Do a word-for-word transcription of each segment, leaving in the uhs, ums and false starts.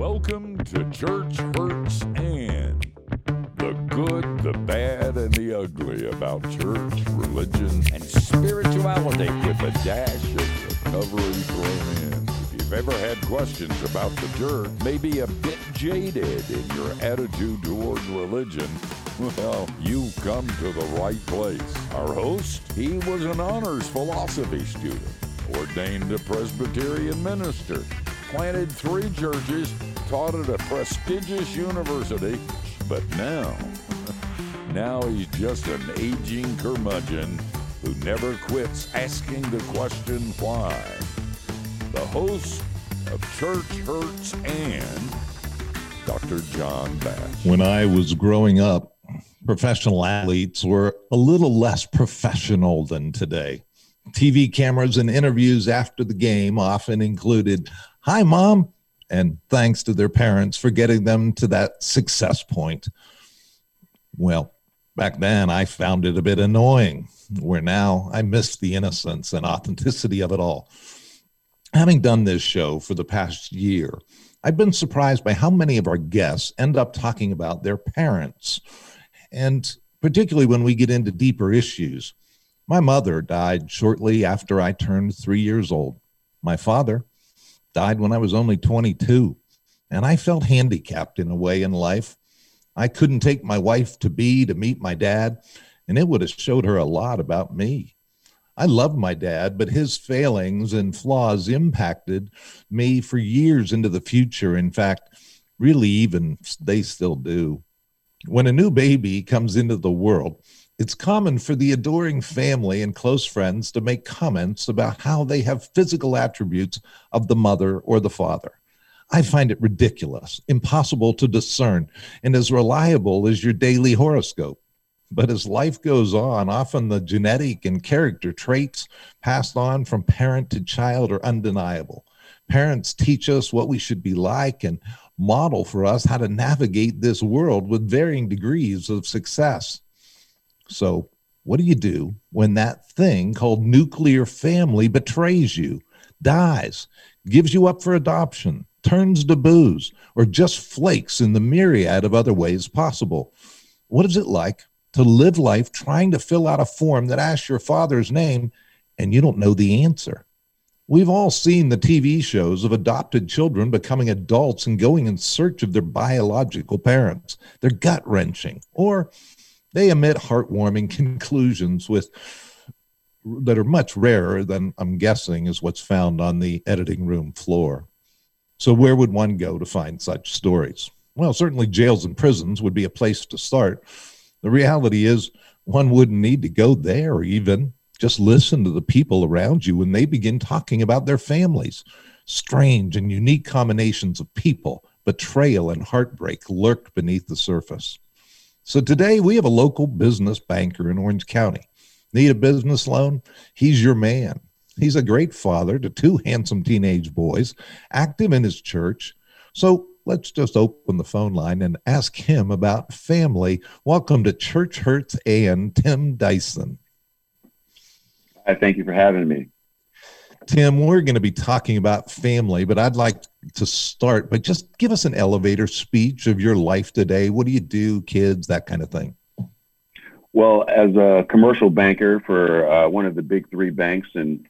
Welcome to Church Hurts and the good, the bad, and the ugly about church, religion, and spirituality with a dash of recovery thrown in. If you've ever had questions about the church, maybe a bit jaded in your attitude toward religion, well, you've come to the right place. Our host, he was an honors philosophy student, ordained a Presbyterian minister, planted three churches, taught at a prestigious university, but now, now he's just an aging curmudgeon who never quits asking the question why. The host of Church Hurts and Doctor John Bash. When I was growing up, professional athletes were a little less professional than today. T V cameras and interviews after the game often included, "Hi, Mom," and thanks to their parents for getting them to that success point. Well, back then I found it a bit annoying, where now I miss the innocence and authenticity of it all. Having done this show for the past year, I've been surprised by how many of our guests end up talking about their parents, and particularly when we get into deeper issues. My mother died shortly after I turned three years old. My father died when I was only twenty-two, and I felt handicapped in a way in life. I couldn't take my wife-to-be to meet my dad, and it would have showed her a lot about me. I loved my dad, but his failings and flaws impacted me for years into the future. In fact, really even they still do. When a new baby comes into the world, it's common for the adoring family and close friends to make comments about how they have physical attributes of the mother or the father. I find it ridiculous, impossible to discern, and as reliable as your daily horoscope. But as life goes on, often the genetic and character traits passed on from parent to child are undeniable. Parents teach us what we should be like and model for us how to navigate this world with varying degrees of success. So what do you do when that thing called nuclear family betrays you, dies, gives you up for adoption, turns to booze, or just flakes in the myriad of other ways possible? What is it like to live life trying to fill out a form that asks your father's name and you don't know the answer? We've all seen the T V shows of adopted children becoming adults and going in search of their biological parents. They're gut-wrenching, or they emit heartwarming conclusions with that are much rarer than, I'm guessing, is what's found on the editing room floor. So where would one go to find such stories? Well, certainly jails and prisons would be a place to start. The reality is one wouldn't need to go there or even just listen to the people around you when they begin talking about their families. Strange and unique combinations of people, betrayal, and heartbreak lurk beneath the surface. So today we have a local business banker in Orange County. Need a business loan? He's your man. He's a great father to two handsome teenage boys, active in his church. So let's just open the phone line and ask him about family. Welcome to Church Hurts and Tim Dyson. Hi, thank you for having me. Tim, we're going to be talking about family, but I'd like to start, but just give us an elevator speech of your life today. What do you do, kids, that kind of thing? Well, as a commercial banker for uh, one of the big three banks in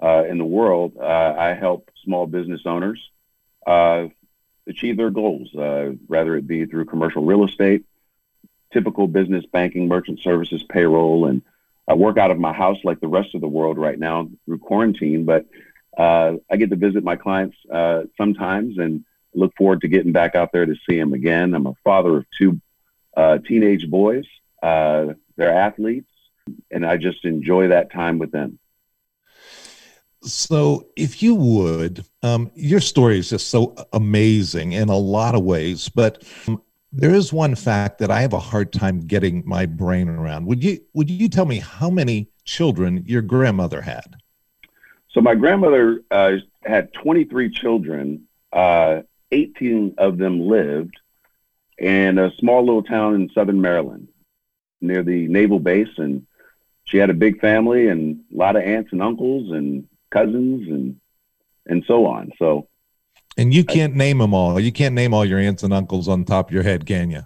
uh, in the world, uh, I help small business owners uh, achieve their goals, uh, whether it be through commercial real estate, typical business banking, merchant services, payroll, and I work out of my house like the rest of the world right now through quarantine, but Uh, I get to visit my clients uh, sometimes and look forward to getting back out there to see them again. I'm a father of two uh, teenage boys. Uh, they're athletes, and I just enjoy that time with them. So if you would, um, your story is just so amazing in a lot of ways, but um, there is one fact that I have a hard time getting my brain around. Would you, would you tell me how many children your grandmother had? So my grandmother uh, had twenty-three children, uh, eighteen of them lived in a small little town in southern Maryland near the naval base. And she had a big family and a lot of aunts and uncles and cousins and and so on. So And you can't I, name them all. You can't name all your aunts and uncles on top of your head, can you?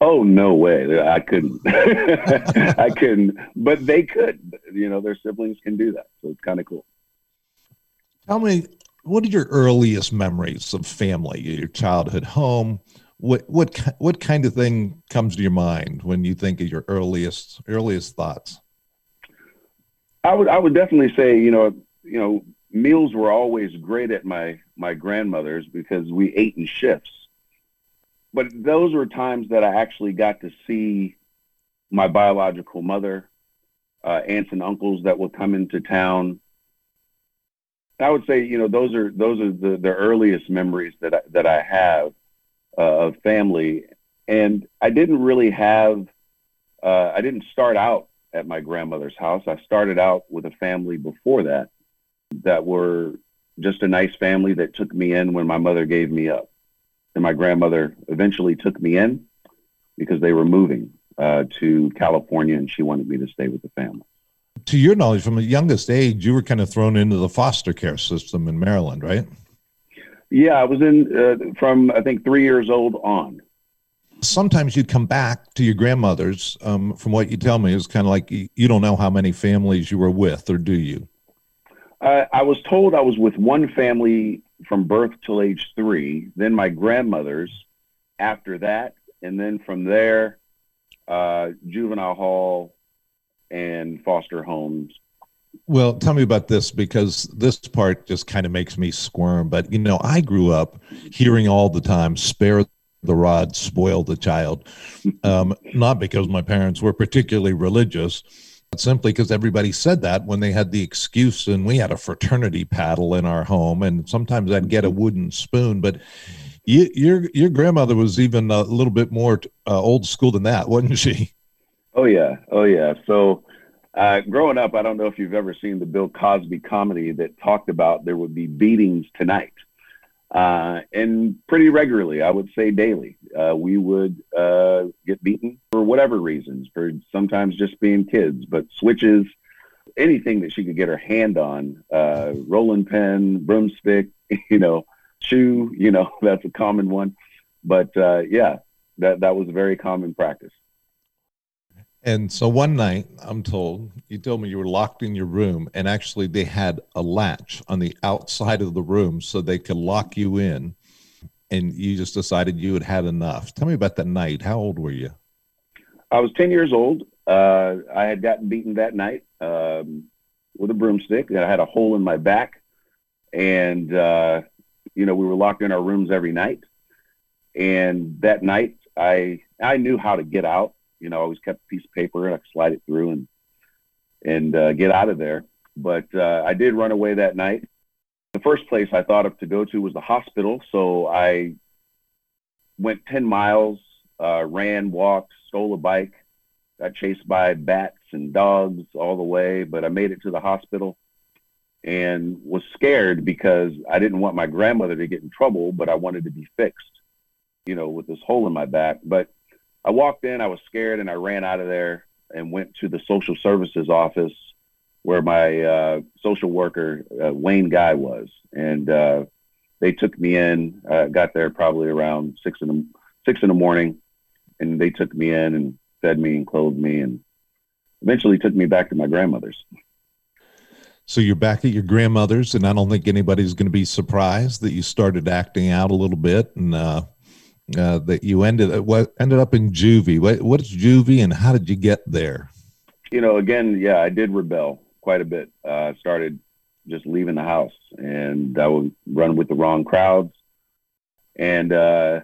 Oh, no way. I couldn't. I couldn't. But they could. You know, their siblings can do that. So it's kind of cool. Tell me, what are your earliest memories of family, your childhood home? What what what kind of thing comes to your mind when you think of your earliest earliest thoughts? I would I would definitely say, you know, you know, meals were always great at my my grandmother's because we ate in shifts. But those were times that I actually got to see my biological mother, uh, aunts and uncles that will come into town. I would say, you know, those are those are the, the earliest memories that I, that I have. Uh, of family. And I didn't really have, uh, I didn't start out at my grandmother's house. I started out with a family before that, that were just a nice family that took me in when my mother gave me up. And my grandmother eventually took me in because they were moving uh, to California and she wanted me to stay with the family. To your knowledge, from the youngest age, you were kind of thrown into the foster care system in Maryland, right? Yeah, I was in uh, from, I think, three years old on. Sometimes you'd come back to your grandmother's. Um, from what you tell me, it was kind of like you, you don't know how many families you were with, or do you? Uh, I was told I was with one family from birth till age three, then my grandmother's after that, and then from there, uh, juvenile hall and foster homes. Well, tell me about this, because this part just kind of makes me squirm. But, you know, I grew up hearing all the time, spare the rod, spoil the child. Um, not because my parents were particularly religious, but simply because everybody said that when they had the excuse. And we had a fraternity paddle in our home, and sometimes I'd get a wooden spoon. But you, your your grandmother was even a little bit more uh, old school than that, wasn't she? Oh, yeah. Oh, yeah. So... Uh, growing up, I don't know if you've ever seen the Bill Cosby comedy that talked about there would be beatings tonight. Uh, and pretty regularly, I would say daily, uh, we would uh, get beaten for whatever reasons, for sometimes just being kids, but switches, anything that she could get her hand on, uh, rolling pin, broomstick, you know, shoe, you know, that's a common one. But uh, yeah, that, that was a very common practice. And so one night, I'm told, you told me you were locked in your room, and actually they had a latch on the outside of the room so they could lock you in, and you just decided you had had enough. Tell me about that night. How old were you? I was ten years old. Uh, I had gotten beaten that night um, with a broomstick, and I had a hole in my back. And, uh, you know, we were locked in our rooms every night. And that night, I I knew how to get out. You know, I always kept a piece of paper and I could slide it through and and uh, get out of there. But uh, I did run away that night. The first place I thought of to go to was the hospital. So I went ten miles, uh, ran, walked, stole a bike, got chased by bats and dogs all the way. But I made it to the hospital and was scared because I didn't want my grandmother to get in trouble, but I wanted to be fixed, you know, with this hole in my back. But I walked in, I was scared, and I ran out of there and went to the social services office where my uh, social worker, uh, Wayne Guy, was. And uh, they took me in, uh, got there probably around six in, the, six in the morning, and they took me in and fed me and clothed me and eventually took me back to my grandmother's. So you're back at your grandmother's, and I don't think anybody's going to be surprised that you started acting out a little bit and uh Uh, that you ended what ended up in juvie. What, what's juvie, and how did you get there? You know, again, yeah, I did rebel quite a bit. I uh, started just leaving the house, and I would run with the wrong crowds. And, uh,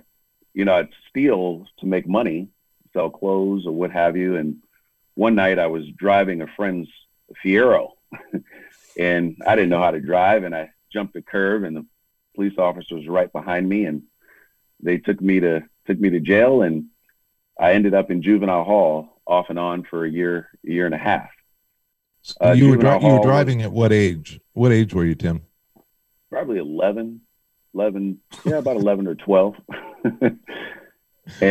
you know, I'd steal to make money, sell clothes or what have you. And one night I was driving a friend's Fiero, and I didn't know how to drive, and I jumped a curve, and the police officer was right behind me, and They took me to took me to jail, and I ended up in juvenile hall off and on for a year, a year and a half. So uh, you, were dri- you were driving was, at what age? What age were you, Tim? Probably eleven, eleven, yeah, about eleven or twelve.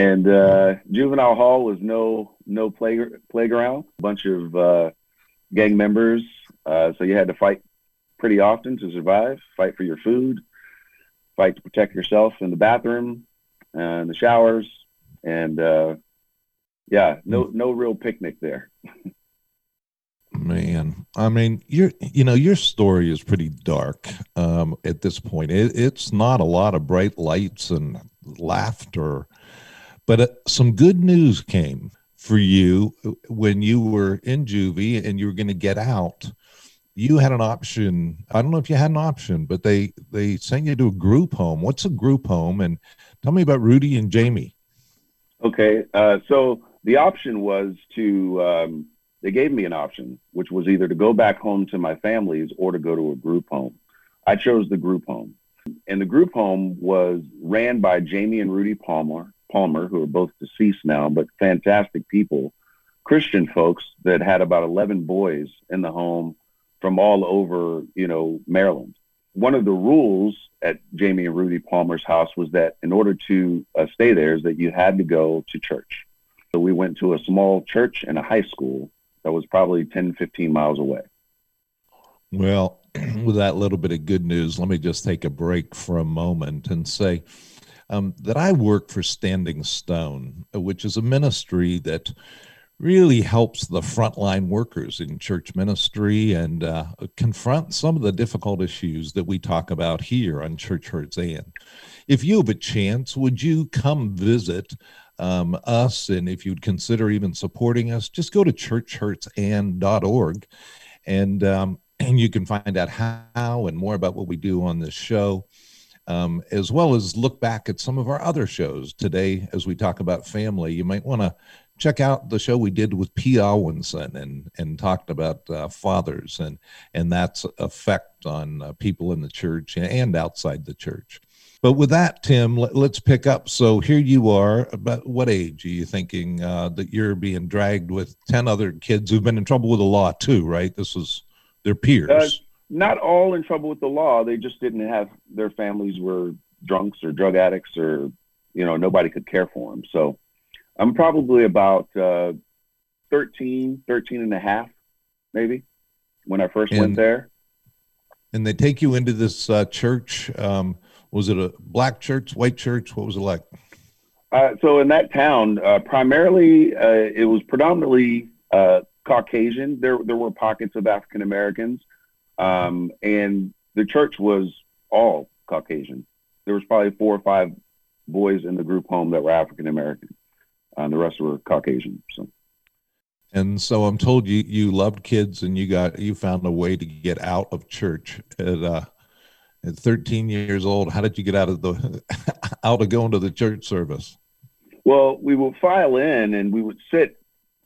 And uh, juvenile hall was no no play, playground, a bunch of uh, gang members. Uh, so you had to fight pretty often to survive, fight for your food. fight to protect yourself in the bathroom and the showers. And, uh, yeah, no, no real picnic there. Man, I mean, you're, you know, your story is pretty dark um, at this point. It, it's not a lot of bright lights and laughter, but uh, some good news came for you when you were in juvie and you were going to get out. You had an option. I don't know if you had an option, but they, they sent you to a group home. What's a group home? And tell me about Rudy and Jamie. Okay. Uh, so the option was to, um, they gave me an option, which was either to go back home to my family's or to go to a group home. I chose the group home, and the group home was ran by Jamie and Rudy Palmer, Palmer, who are both deceased now, but fantastic people, Christian folks that had about eleven boys in the home from all over, you know, Maryland. One of the rules at Jamie and Rudy Palmer's house was that in order to uh, stay there is that you had to go to church. So we went to a small church and a high school that was probably ten, fifteen miles away. Well, with that little bit of good news, let me just take a break for a moment and say um, that I work for Standing Stone, which is a ministry that really helps the frontline workers in church ministry and uh, confront some of the difficult issues that we talk about here on Church Hurts. And if you have a chance, would you come visit um, us? And if you'd consider even supporting us, just go to church hurts and dot org, and, um, and you can find out how and more about what we do on this show. Um, as well as look back at some of our other shows today as we talk about family. You might want to check out the show we did with P. Alwinson and and talked about uh, fathers and and that's effect on uh, people in the church and outside the church. But with that, Tim, let, let's pick up. So here you are. About what age are you thinking uh, that you're being dragged with ten other kids who've been in trouble with the law too, right? This was their peers. Uh, Not all in trouble with the law. They just didn't have, their families were drunks or drug addicts or, you know, nobody could care for them. So I'm probably about uh, thirteen, thirteen and a half, maybe, when I first and, went there. And they take you into this uh, church. Um, was it a black church, white church? What was it like? Uh, so in that town, uh, primarily, uh, it was predominantly uh, Caucasian. There, there were pockets of African Americans. Um, and the church was all Caucasian. There was probably four or five boys in the group home that were African American, and the rest were Caucasian. So, and so I'm told you, you loved kids, and you got you found a way to get out of church at uh, at thirteen years old. How did you get out of the out of going to the church service? Well, we would file in, and we would sit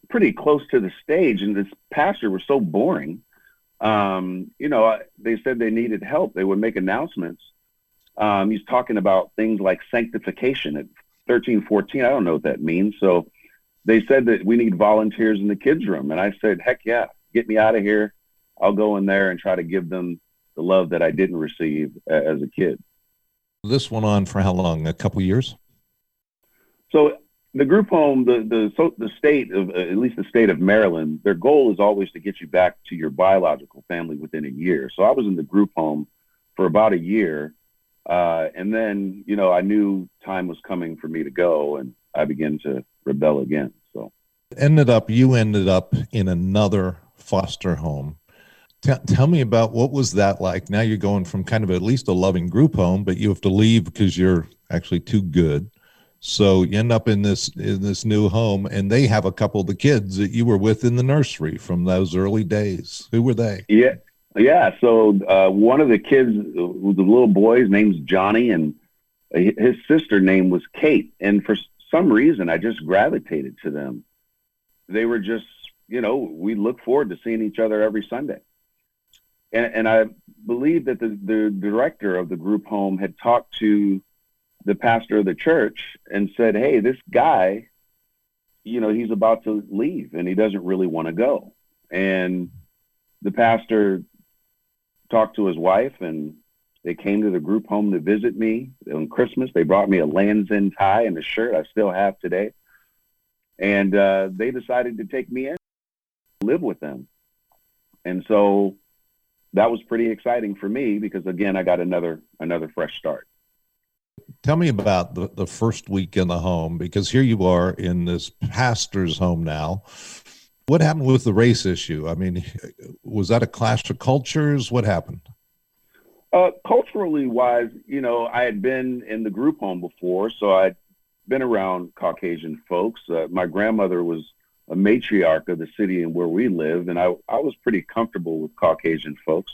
pretty close to the stage, and this pastor was so boring. Um, you know, they said they needed help. They would make announcements. Um, he's talking about things like sanctification at thirteen, fourteen. I don't know what that means. So they said that we need volunteers in the kids' room. And I said, heck yeah, get me out of here. I'll go in there and try to give them the love that I didn't receive uh, as a kid. This went on for how long? A couple years? So the group home, the the, so the state of, uh, at least the state of Maryland, their goal is always to get you back to your biological family within a year. So I was in the group home for about a year. Uh, and then, you know, I knew time was coming for me to go, and I began to rebel again. So ended up, you ended up in another foster home. T- tell me about what was that like? Now you're going from kind of at least a loving group home, but you have to leave because you're actually too good. So you end up in this in this new home, and they have a couple of the kids that you were with in the nursery from those early days. Who were they? Yeah, yeah. So uh, one of the kids, the little boy's name's Johnny, and his sister name was Kate. And for some reason, I just gravitated to them. They were just, you know, we look forward to seeing each other every Sunday. And, and I believe that the, the director of the group home had talked to the pastor of the church and said, hey, this guy, you know, he's about to leave and he doesn't really want to go. And the pastor talked to his wife, and they came to the group home to visit me on Christmas. They brought me a Land's End tie and a shirt I still have today. And uh, they decided to take me in, live with them. And so that was pretty exciting for me because, again, I got another, another fresh start. Tell me about the, the first week in the home, because here you are in this pastor's home now. What happened with the race issue? I mean, was that a clash of cultures? What happened? Uh, culturally wise, you know, I had been in the group home before, so I'd been around Caucasian folks. Uh, my grandmother was a matriarch of the city and where we lived, and I, I was pretty comfortable with Caucasian folks.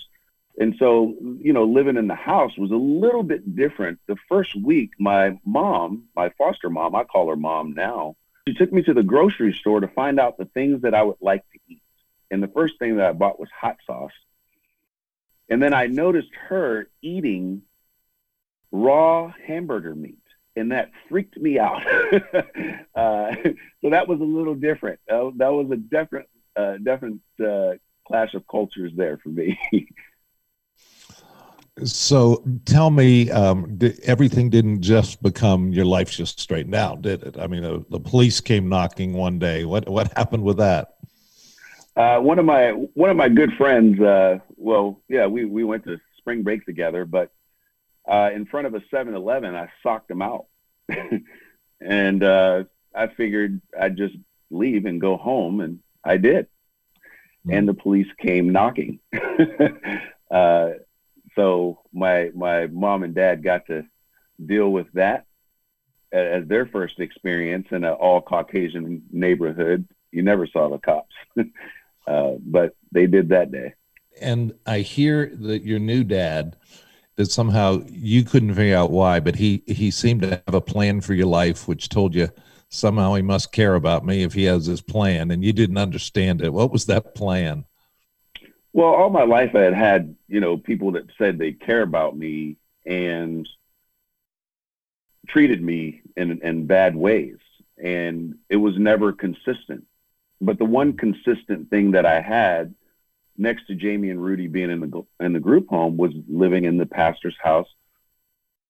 And so, you know, living in the house was a little bit different. The first week, my mom, my foster mom, I call her mom now, she took me to the grocery store to find out the things that I would like to eat. And the first thing that I bought was hot sauce. And then I noticed her eating raw hamburger meat, and that freaked me out. uh, so that was a little different. Uh, that was a different, uh, different uh, clash of cultures there for me. So tell me, um, did, everything didn't just become your life just straightened out, did it? I mean, uh, the police came knocking one day. What what happened with that? Uh, one of my one of my good friends. Uh, well, yeah, we, we went to spring break together, but uh, in front of a seven eleven, I socked him out, and uh, I figured I'd just leave and go home, and I did. Mm-hmm. And the police came knocking. uh, So my my mom and dad got to deal with that as their first experience in an all-Caucasian neighborhood. You never saw the cops, uh, but they did that day. And I hear that your new dad, that somehow you couldn't figure out why, but he, he seemed to have a plan for your life, which told you somehow he must care about me if he has this plan, and you didn't understand it. What was that plan? Well, all my life I had had, you know, people that said they care about me and treated me in, in bad ways. And it was never consistent. But the one consistent thing that I had next to Jamie and Rudy being in the in the group home was living in the pastor's house,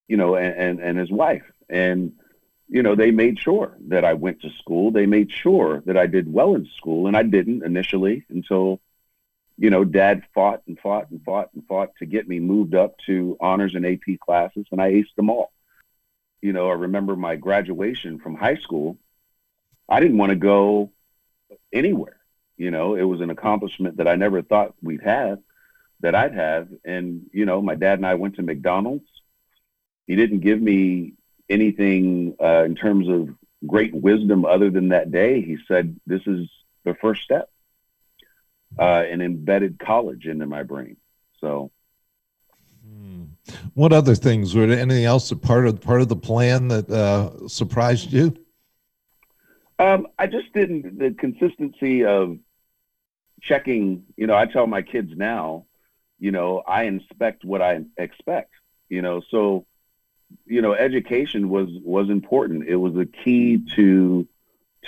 you know, and, and, and his wife. And, you know, they made sure that I went to school. They made sure that I did well in school, and I didn't initially until... You know, Dad fought and fought and fought and fought to get me moved up to honors and A P classes, and I aced them all. You know, I remember my graduation from high school. I didn't want to go anywhere. You know, it was an accomplishment that I never thought we'd have, that I'd have. And, you know, my dad and I went to McDonald's. He didn't give me anything uh, in terms of great wisdom other than that day. He said, this is the first step. Uh, and embedded college into my brain. So, hmm. What other things were there? Anything else a part of part of the plan that uh, surprised you? Um, I just didn't the consistency of checking. You know, I tell my kids now, you know, I inspect what I expect. You know, so you know, education was was important. It was a key to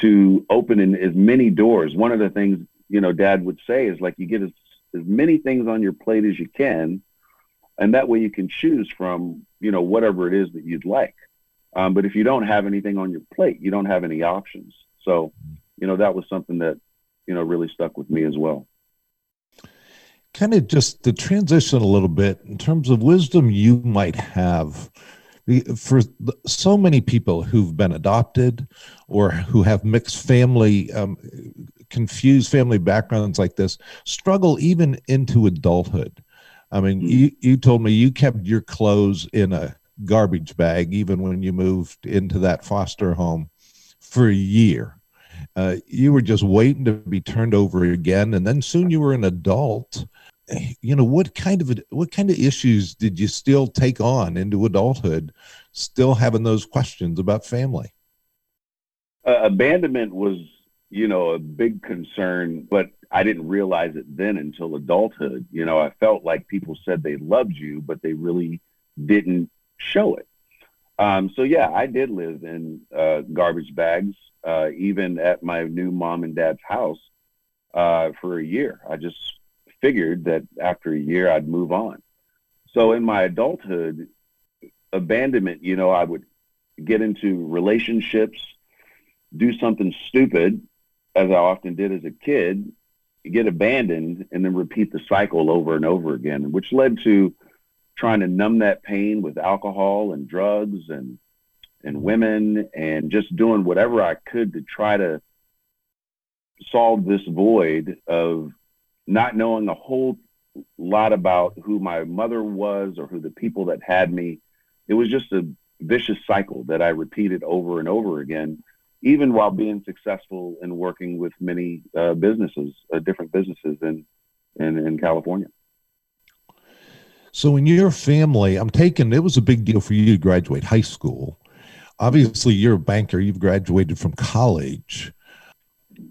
to opening as many doors. One of the things, you know, Dad would say is like, you get as, as many things on your plate as you can. And that way you can choose from, you know, whatever it is that you'd like. Um, but if you don't have anything on your plate, you don't have any options. So, you know, that was something that, you know, really stuck with me as well. Kind of just to transition a little bit in terms of wisdom you might have for so many people who've been adopted or who have mixed family, um, confused family backgrounds like this, struggle even into adulthood. I mean, mm-hmm. you, you told me you kept your clothes in a garbage bag even when you moved into that foster home for a year. Uh, you were just waiting to be turned over again, and then soon you were an adult. You know, what kind of what kind of issues did you still take on into adulthood, still having those questions about family? Uh, abandonment was, you know, a big concern, but I didn't realize it then until adulthood. You know, I felt like people said they loved you, but they really didn't show it. Um, so, yeah, I did live in uh, garbage bags, uh, even at my new mom and dad's house uh, for a year. I just figured that after a year I'd move on. So in my adulthood, abandonment, you know, I would get into relationships, do something stupid, as I often did as a kid, get abandoned, and then repeat the cycle over and over again, which led to trying to numb that pain with alcohol and drugs and and women, and just doing whatever I could to try to solve this void of not knowing a whole lot about who my mother was or who the people that had me. It was just a vicious cycle that I repeated over and over again, even while being successful and working with many uh, businesses, uh, different businesses in, in, in California. So in your family, I'm taking, it was a big deal for you to graduate high school. Obviously you're a banker, you've graduated from college.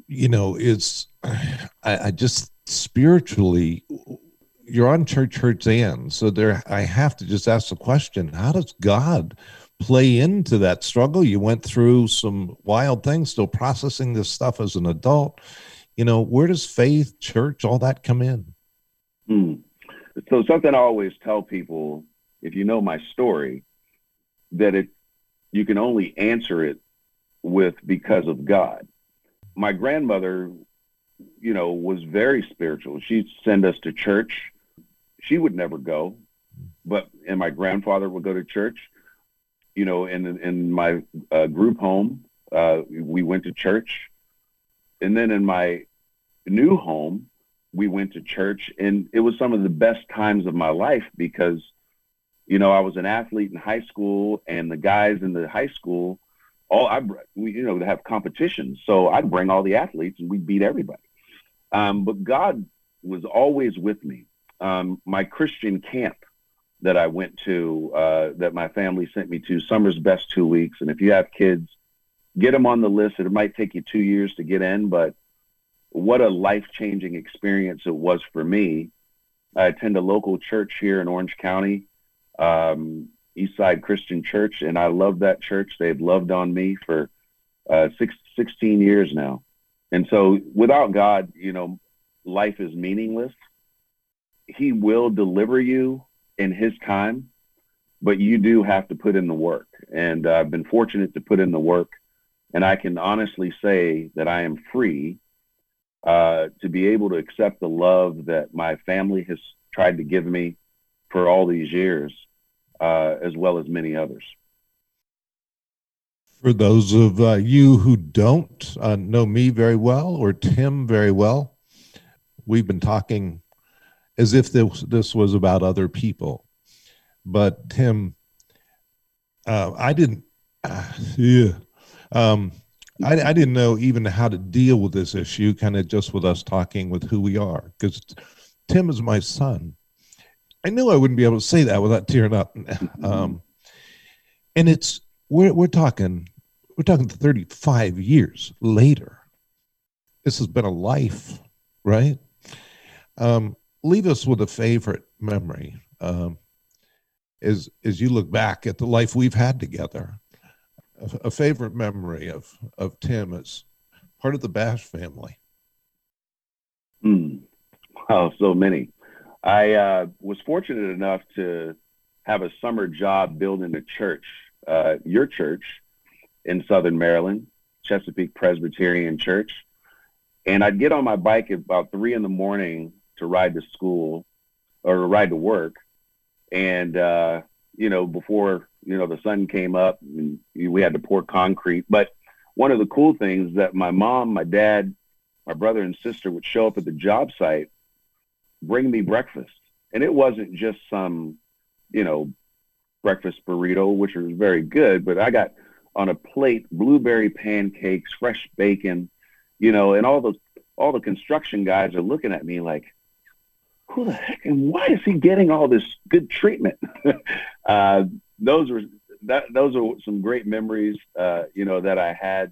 You know, it's, I, I just spiritually, you're on Church Hurts end. So there, I have to just ask the question, how does God play into that struggle? You went through some wild things, still processing this stuff as an adult. You know, where does faith, church, all that come in? Hmm. So something I always tell people, if you know my story, that it, you can only answer it with because of God. My grandmother, you know, was very spiritual. She'd send us to church. She would never go, but, and my grandfather would go to church, you know, in, in my uh, group home, uh, we went to church. And then in my new home, we went to church, and it was some of the best times of my life because, you know, I was an athlete in high school, and the guys in the high school, all I, we, you know, have competitions. So I'd bring all the athletes and we'd beat everybody. Um, but God was always with me. Um, my Christian camp that I went to, uh, that my family sent me to, summer's best two weeks. And if you have kids, get them on the list. It might take you two years to get in, but what a life-changing experience it was for me. I attend a local church here in Orange County, um, Eastside Christian Church, and I love that church. They've loved on me for uh, six, sixteen years now. And so without God, you know, life is meaningless. He will deliver you in his time, but you do have to put in the work. And I've been fortunate to put in the work, and I can honestly say that I am free uh, to be able to accept the love that my family has tried to give me for all these years. Uh, as well as many others. For those of uh, you who don't uh, know me very well or Tim very well, we've been talking as if this, this was about other people. But Tim, uh, I didn't, uh, yeah, um, I, I didn't know even how to deal with this issue, kind of just with us talking with who we are, because Tim is my son. I knew I wouldn't be able to say that without tearing up. Um, and it's, we're, we're talking, we're talking thirty-five years later. This has been a life, right? Um, leave us with a favorite memory. Um, as, as you look back at the life we've had together, a, a favorite memory of, of Tim as part of the Bash family. Mm. Wow. So many. I uh, was fortunate enough to have a summer job building a church, uh, your church in Southern Maryland, Chesapeake Presbyterian Church. And I'd get on my bike at about three in the morning to ride to school or to ride to work. And, uh, you know, before, you know, the sun came up and we had to pour concrete. But one of the cool things that my mom, my dad, my brother and sister would show up at the job site, bring me breakfast. And it wasn't just some, you know, breakfast burrito, which was very good, but I got on a plate blueberry pancakes, fresh bacon, you know, and all the all the construction guys are looking at me like, who the heck, and why is he getting all this good treatment? uh, those were that, those are some great memories, uh, you know, that I had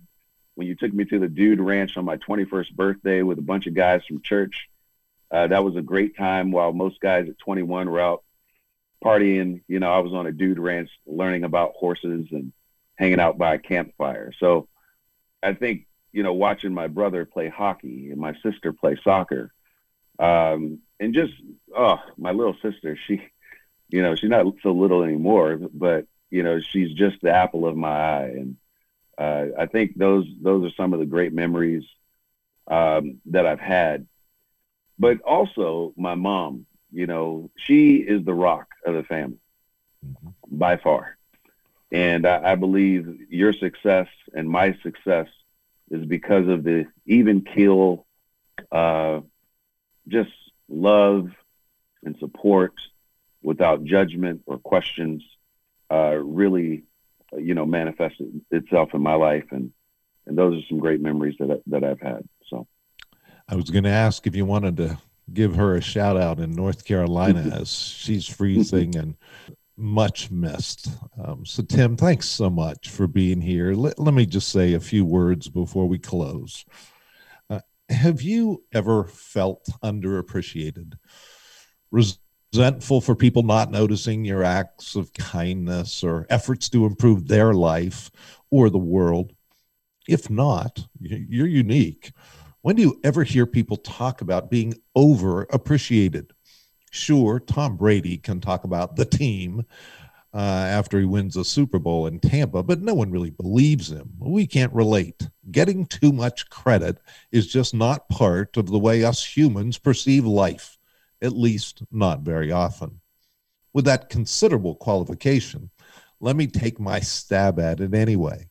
when you took me to the Dude Ranch on my twenty-first birthday with a bunch of guys from church. Uh, that was a great time. While most guys at twenty-one were out partying, you know, I was on a dude ranch learning about horses and hanging out by a campfire. So I think, you know, watching my brother play hockey and my sister play soccer, um, and just, oh, my little sister, she, you know, she's not so little anymore, but, you know, she's just the apple of my eye. And uh, I think those, those are some of the great memories um, that I've had. But also my mom, You know, she is the rock of the family mm-hmm. by far. And I, I believe your success and my success is because of the even keel, uh, just love and support without judgment or questions, uh, really, you know, manifested itself in my life. And, and those are some great memories that, I, that I've had. So I was going to ask if you wanted to give her a shout out in North Carolina as she's freezing and much missed. Um, so Tim, thanks so much for being here. Let, let me just say a few words before we close. Uh, have you ever felt underappreciated, resentful for people not noticing your acts of kindness or efforts to improve their life or the world? If not, you're unique. When do you ever hear people talk about being overappreciated? Sure, Tom Brady can talk about the team uh, after he wins a Super Bowl in Tampa, but no one really believes him. We can't relate. Getting too much credit is just not part of the way us humans perceive life, at least not very often. With that considerable qualification, let me take my stab at it anyway.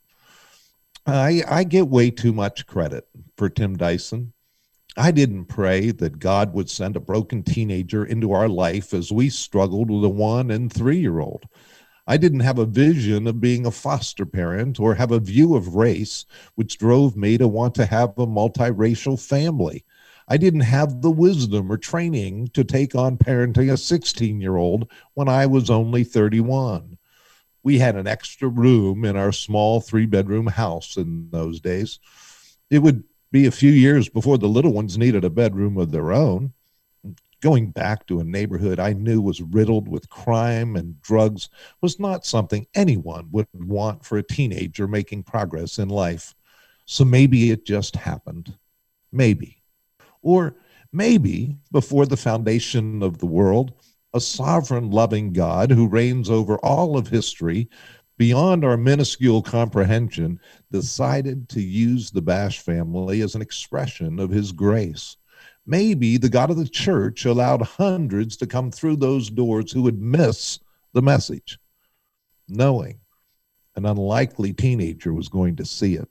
I, I get way too much credit for Tim Dyson. I didn't pray that God would send a broken teenager into our life as we struggled with a one and three-year-old. I didn't have a vision of being a foster parent or have a view of race, which drove me to want to have a multiracial family. I didn't have the wisdom or training to take on parenting a sixteen-year-old when I was only thirty-one. We had an extra room in our small three-bedroom house in those days. It would be a few years before the little ones needed a bedroom of their own. Going back to a neighborhood I knew was riddled with crime and drugs was not something anyone would want for a teenager making progress in life. So maybe it just happened. Maybe. Or maybe before the foundation of the world, a sovereign, loving God who reigns over all of history beyond our minuscule comprehension decided to use the Bash family as an expression of his grace. Maybe the God of the church allowed hundreds to come through those doors who would miss the message, knowing an unlikely teenager was going to see it.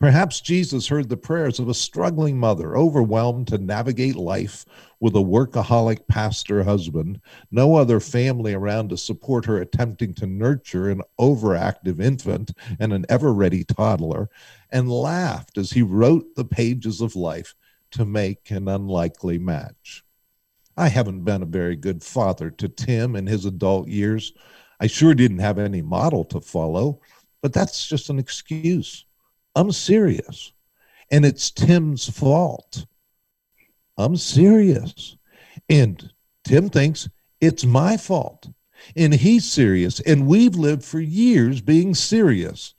Perhaps Jesus heard the prayers of a struggling mother, overwhelmed to navigate life with a workaholic pastor husband, no other family around to support her attempting to nurture an overactive infant and an ever-ready toddler, and laughed as he wrote the pages of life to make an unlikely match. I haven't been a very good father to Tim in his adult years. I sure didn't have any model to follow, but that's just an excuse. I'm serious, and it's Tim's fault. I'm serious, and Tim thinks it's my fault, and he's serious, and we've lived for years being serious.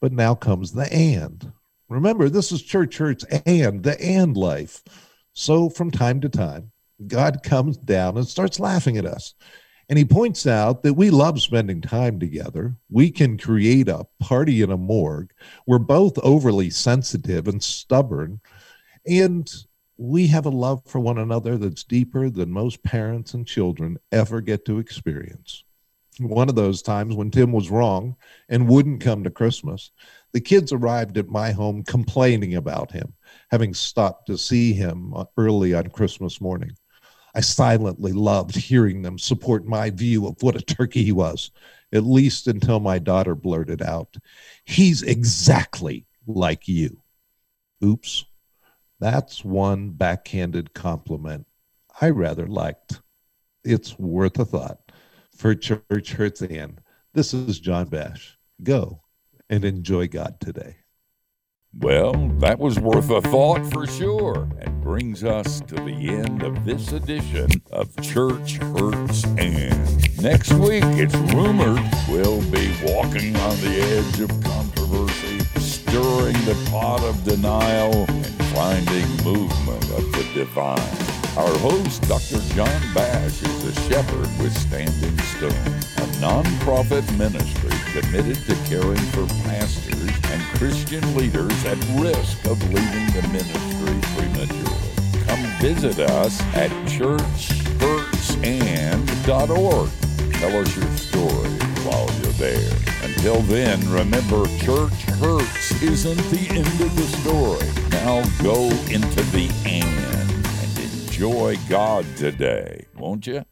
But now comes the and. Remember, this is Church Hurts and the and life. So from time to time, God comes down and starts laughing at us. And he points out that we love spending time together. We can create a party in a morgue. We're both overly sensitive and stubborn. And we have a love for one another that's deeper than most parents and children ever get to experience. One of those times when Tim was wrong and wouldn't come to Christmas, the kids arrived at my home complaining about him, having stopped to see him early on Christmas morning. I silently loved hearing them support my view of what a turkey he was, at least until my daughter blurted out, "He's exactly like you." Oops, that's one backhanded compliment I rather liked. It's worth a thought. For Church Hurts and, this is John Bash. Go and enjoy God today. Well, that was worth a thought for sure, and brings us to the end of this edition of Church Hurts And. Next week, it's rumored we'll be walking on the edge of controversy, stirring the pot of denial, and finding movement of the divine. Our host, Doctor John Bash, is a shepherd with Standing Stone, a nonprofit ministry committed to caring for pastors and Christian leaders at risk of leaving the ministry prematurely. Come visit us at Church Hurts. and dot org. Tell us your story while you're there. Until then, remember, Church Hurts isn't the end of the story. Now go into the end and enjoy God today, won't you?